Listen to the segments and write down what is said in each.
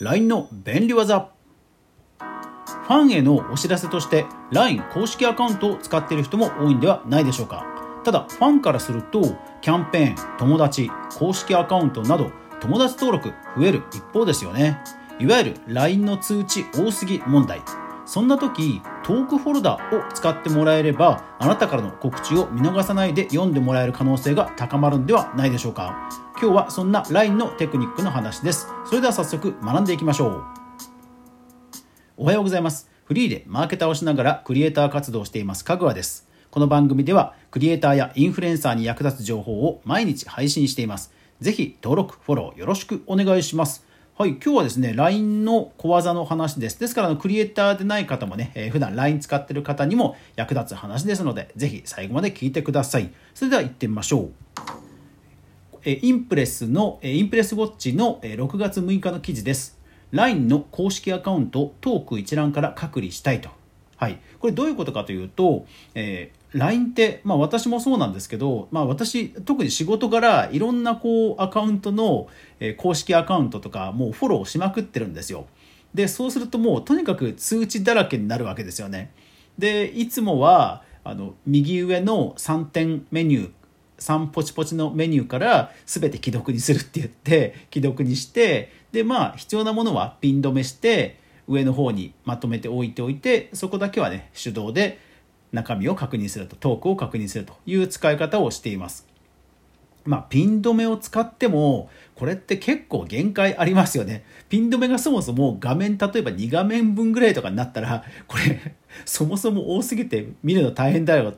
LINE の便利技。ファンへのお知らせとして LINE 公式アカウントを使っている人も多いんではないでしょうか。ただファンからするとキャンペーン、友達、公式アカウントなど友達登録増える一方ですよね。いわゆる LINE の通知多すぎ問題。そんな時トークフォルダを使ってもらえればあなたからの告知を見逃さないで読んでもらえる可能性が高まるんではないでしょうか。今日はそんな LINE のテクニックの話です。それでは早速学んでいきましょう。おはようございます。フリーでマーケターをしながらクリエイター活動をしていますかぐわです。この番組ではクリエイターやインフルエンサーに役立つ情報を毎日配信しています。ぜひ登録フォローよろしくお願いします。はい、今日はですね LINE の小技の話です。ですからクリエイターでない方もね、普段 LINE 使ってる方にも役立つ話ですのでぜひ最後まで聞いてください。それでは行ってみましょう。インプレスウォッチの6月6日の記事です。 LINE の公式アカウントをトーク一覧から隔離したいと。はい、これどういうことかというと、LINE って、私もそうなんですけど、私特に仕事柄いろんなアカウントの、公式アカウントとかもうフォローしまくってるんですよ。でそうするともうとにかく通知だらけになるわけですよね。でいつもは右上の3点メニュー3ポチポチのメニューから全て既読にするって言って既読にしてで必要なものはピン止めして上の方にまとめて置いておいてそこだけはね手動で中身を確認するとトークを確認するという使い方をしています。ピン止めを使ってもこれって結構限界ありますよね。ピン止めがそもそも画面例えば2画面分ぐらいとかになったらこれそもそも多すぎて見るの大変だよ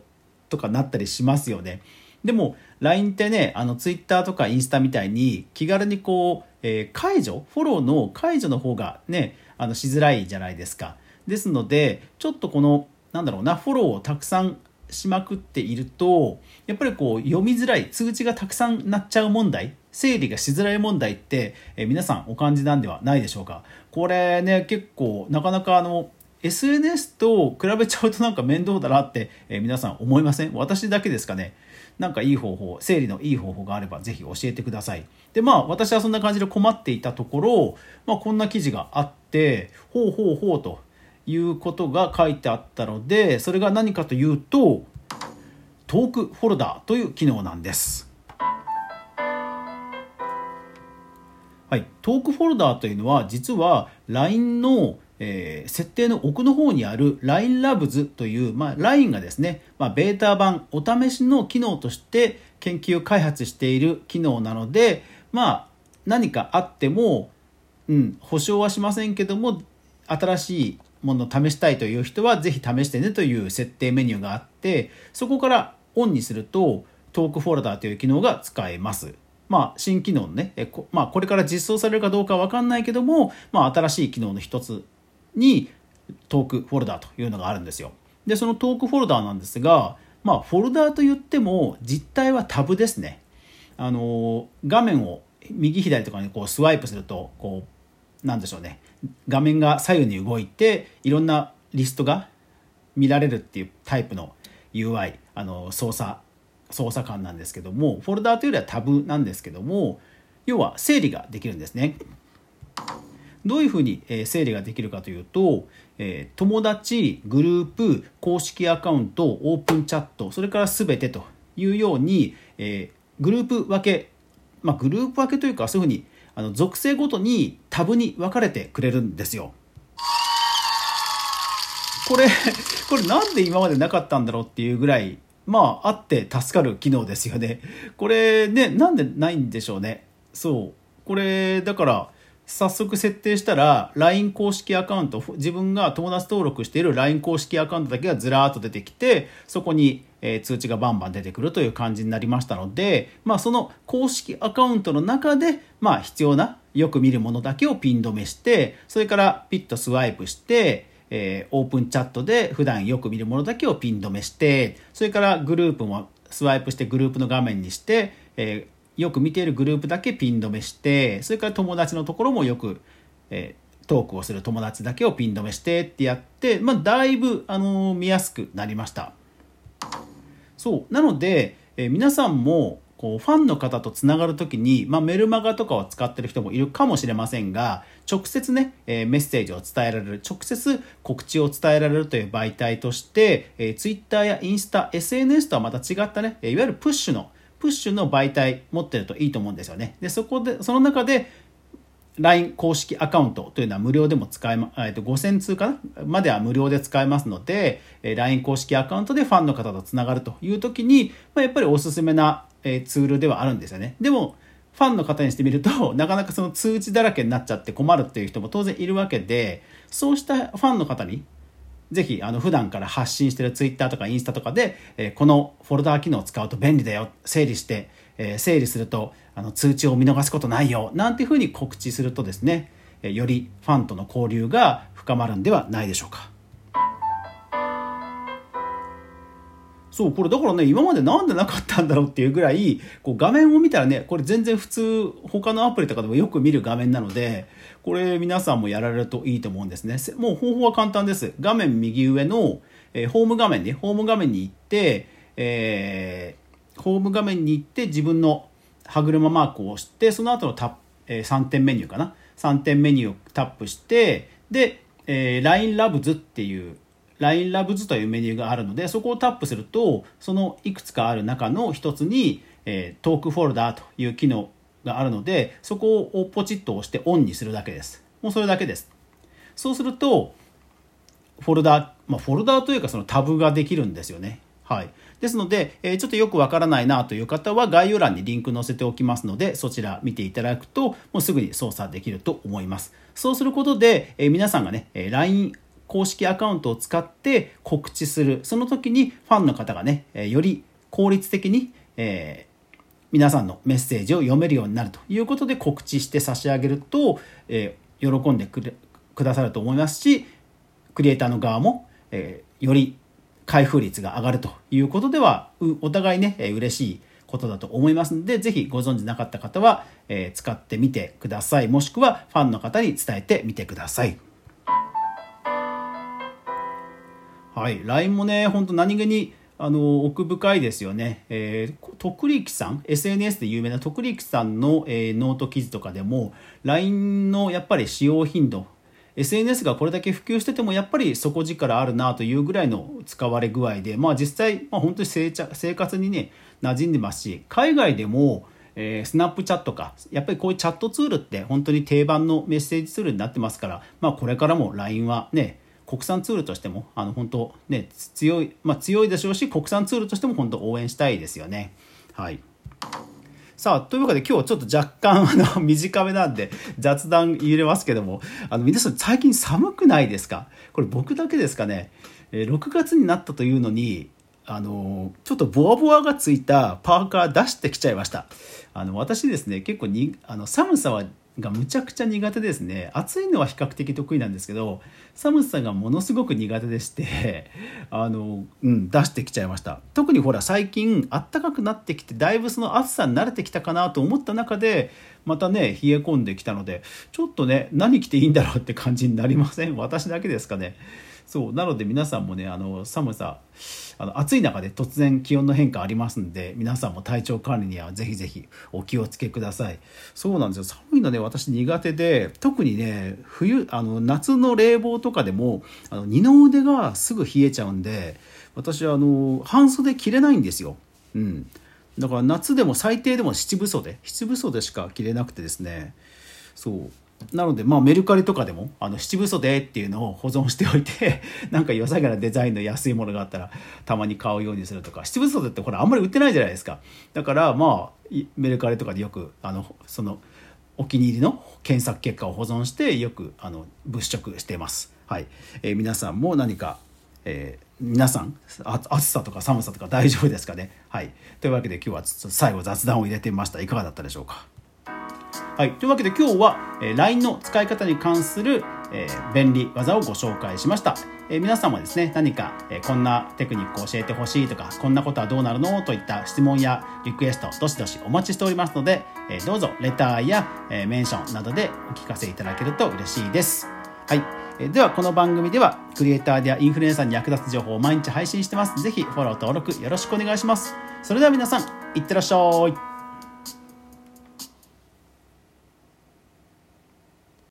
とかなったりしますよね。でも LINE ってねTwitter とかインスタみたいに気軽にフォローの解除の方がねしづらいじゃないですか。ですのでちょっとフォローをたくさんしまくっているとやっぱり読みづらい通知がたくさんなっちゃう問題整理がしづらい問題って皆さんお感じなんではないでしょうか。これね結構なかなかSNS と比べちゃうと面倒だなって皆さん思いません？私だけですかね。いい方法整理のいい方法があればぜひ教えてください。で私はそんな感じで困っていたところ、こんな記事があってほうということが書いてあったのでそれが何かというとトークフォルダという機能なんです。はい、トークフォルダというのは実は LINE の設定の奥の方にある LINE Labs という、LINE がですね、ベータ版お試しの機能として研究開発している機能なので、何かあっても、保証はしませんけども新しいものを試したいという人はぜひ試してねという設定メニューがあってそこからオンにするとトークフォルダーという機能が使えます。新機能のね、これから実装されるかどうかは分かんないけども、新しい機能の一つにトークフォルダーというのがあるんですよ。でそのトークフォルダーなんですが、フォルダーと言っても実態はタブですね。画面を右左とかにスワイプすると画面が左右に動いていろんなリストが見られるっていうタイプの UI 操作感なんですけどもフォルダーというよりはタブなんですけども要は整理ができるんですね。どういうふうに整理ができるかというと友達、グループ、公式アカウント、オープンチャットそれから全てというようにグループ分けというかそういうふうに属性ごとにタブに分かれてくれるんですよ。これなんで今までなかったんだろうっていうぐらいあって助かる機能ですよね。これねなんでないんでしょうね。これだから早速設定したら LINE 公式アカウント自分が友達登録している LINE 公式アカウントだけがずらーっと出てきてそこに通知がバンバン出てくるという感じになりましたので、その公式アカウントの中で、必要なよく見るものだけをピン止めしてそれからピッとスワイプして、オープンチャットで普段よく見るものだけをピン止めしてそれからグループもスワイプしてグループの画面にして、よく見ているグループだけピン止めしてそれから友達のところもよく、トークをする友達だけをピン止めしてってやって、だいぶ、見やすくなりました。なので、皆さんもこうファンの方とつながるときに、メルマガとかを使ってる人もいるかもしれませんが、直接ね、メッセージを伝えられる、直接告知を伝えられるという媒体として、Twitter やインスタ、SNS とはまた違ったね、いわゆるプッシュの媒体持ってるといいと思うんですよね。で、その中で LINE 公式アカウントというのは無料でも使えま、5000通かなまでは無料で使えますので、LINE 公式アカウントでファンの方とつながるという時に、やっぱりおすすめなツールではあるんですよね。でもファンの方にしてみると、なかなかその通知だらけになっちゃって困るっていう人も当然いるわけで、そうしたファンの方にぜひ普段から発信している Twitter とかインスタとかで、このフォルダー機能を使うと便利だよ、整理すると通知を見逃すことないよなんていうふうに告知するとですね、よりファンとの交流が深まるんではないでしょうか。そう、これだからね、今までなんでなかったんだろうっていうぐらい、こう画面を見たらね、これ全然普通、他のアプリとかでもよく見る画面なので、これ皆さんもやられるといいと思うんですね。もう方法は簡単です。画面右上の、ホーム画面に行って自分の歯車マークを押して、その後の3点メニューをタップして、で、LINE Labs っていう、LINE Labs というメニューがあるので、そこをタップすると、そのいくつかある中の一つに、トークフォルダーという機能があるので、そこをポチッと押してオンにするだけです。もうそれだけです。そうすると、フォルダーというかそのタブができるんですよね。はい。ですので、ちょっとよくわからないなという方は概要欄にリンク載せておきますので、そちら見ていただくと、もうすぐに操作できると思います。そうすることで、皆さんがね、LINE公式アカウントを使って告知する、その時にファンの方がね、より効率的に、皆さんのメッセージを読めるようになるということで告知して差し上げると、喜んでくださると思いますし、クリエイターの側も、より開封率が上がるということでは、お互いね、嬉しいことだと思いますので、ぜひご存知なかった方は、使ってみてください。もしくはファンの方に伝えてみてください。はい、LINE もね、本当何気に奥深いですよね。徳力さん、SNS で有名な徳力さんの、ノート記事とかでも LINE のやっぱり使用頻度、 SNS がこれだけ普及しててもやっぱり底力あるなというぐらいの使われ具合で、実際、本当に生活にね馴染んでますし、海外でもスナップチャットか、やっぱりこういうチャットツールって本当に定番のメッセージツールになってますから、これからも LINE はね、国産ツールとしても本当ね、強いでしょうし、国産ツールとしても本当応援したいですよね。はい。さあ、というわけで今日ちょっと若干短めなんで雑談入れますけども、皆さん最近寒くないですか？これ僕だけですかね。6月になったというのに、ちょっとボワボワがついたパーカー出してきちゃいました。私ですね、結構に寒さはがむちゃくちゃ苦手ですね。暑いのは比較的得意なんですけど、寒さがものすごく苦手でして出してきちゃいました。特にほら、最近あったかくなってきて、だいぶその暑さに慣れてきたかなと思った中で、またね、冷え込んできたので、ちょっとね、何着ていいんだろうって感じになりません？私だけですかね。そうなので、皆さんもね、寒さ、暑い中で突然気温の変化ありますんで、皆さんも体調管理にはぜひぜひお気をつけください。そうなんですよ、寒いのね、私苦手で、特にね、夏の冷房とかでも二の腕がすぐ冷えちゃうんで、私は半袖着れないんですよ。だから夏でも最低でも七分袖しか着れなくてですね。そうなので、メルカリとかでも七分袖っていうのを保存しておいて、なんか良さげなデザインの安いものがあったらたまに買うようにするとか。七分袖ってほら、あんまり売ってないじゃないですか。だからメルカリとかでよくそのお気に入りの検索結果を保存して、よく物色しています。はい。皆さんも何か、皆さん暑さとか寒さとか大丈夫ですかね？はい。というわけで今日は最後雑談を入れてみました。いかがだったでしょうか？はい、というわけで今日は LINE の使い方に関する便利技をご紹介しました。皆さんもですね、何かこんなテクニックを教えてほしいとか、こんなことはどうなるのといった質問やリクエスト、どしどしお待ちしておりますので、どうぞレターやメンションなどでお聞かせいただけると嬉しいです。はい、ではこの番組ではクリエイターやインフルエンサーに役立つ情報を毎日配信してます。ぜひフォロー登録よろしくお願いします。それでは皆さん、いってらっしゃい。